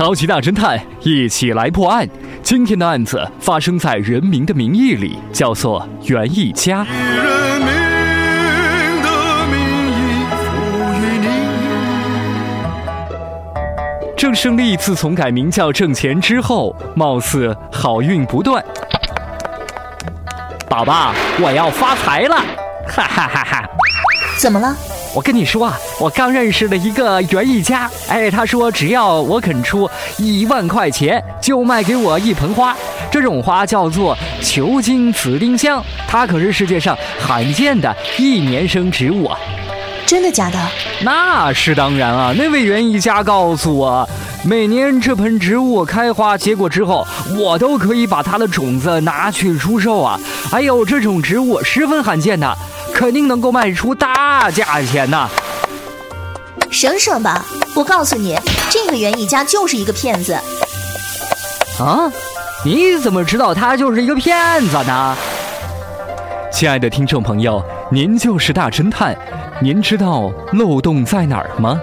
超级大侦探，一起来破案。今天的案子发生在《人民的名义》里，叫做袁一家。郑胜利自从改名叫郑钱之后，貌似好运不断。宝宝，我要发财了，哈哈哈哈！怎么了？我跟你说啊，我刚认识了一个袁一家，哎，他说只要我肯出1万块钱，就卖给我一盆花，这种花叫做球茎紫丁香，它可是世界上罕见的一年生植物啊。真的假的？那是当然啊，那位袁一家告诉我，每年这盆植物开花结果之后，我都可以把它的种子拿去出售啊。还有这种植物十分罕见的，肯定能够卖出大价钱呐！省省吧，我告诉你，这个袁一家就是一个骗子。啊？你怎么知道他就是一个骗子呢？亲爱的听众朋友，您就是大侦探，您知道漏洞在哪儿吗？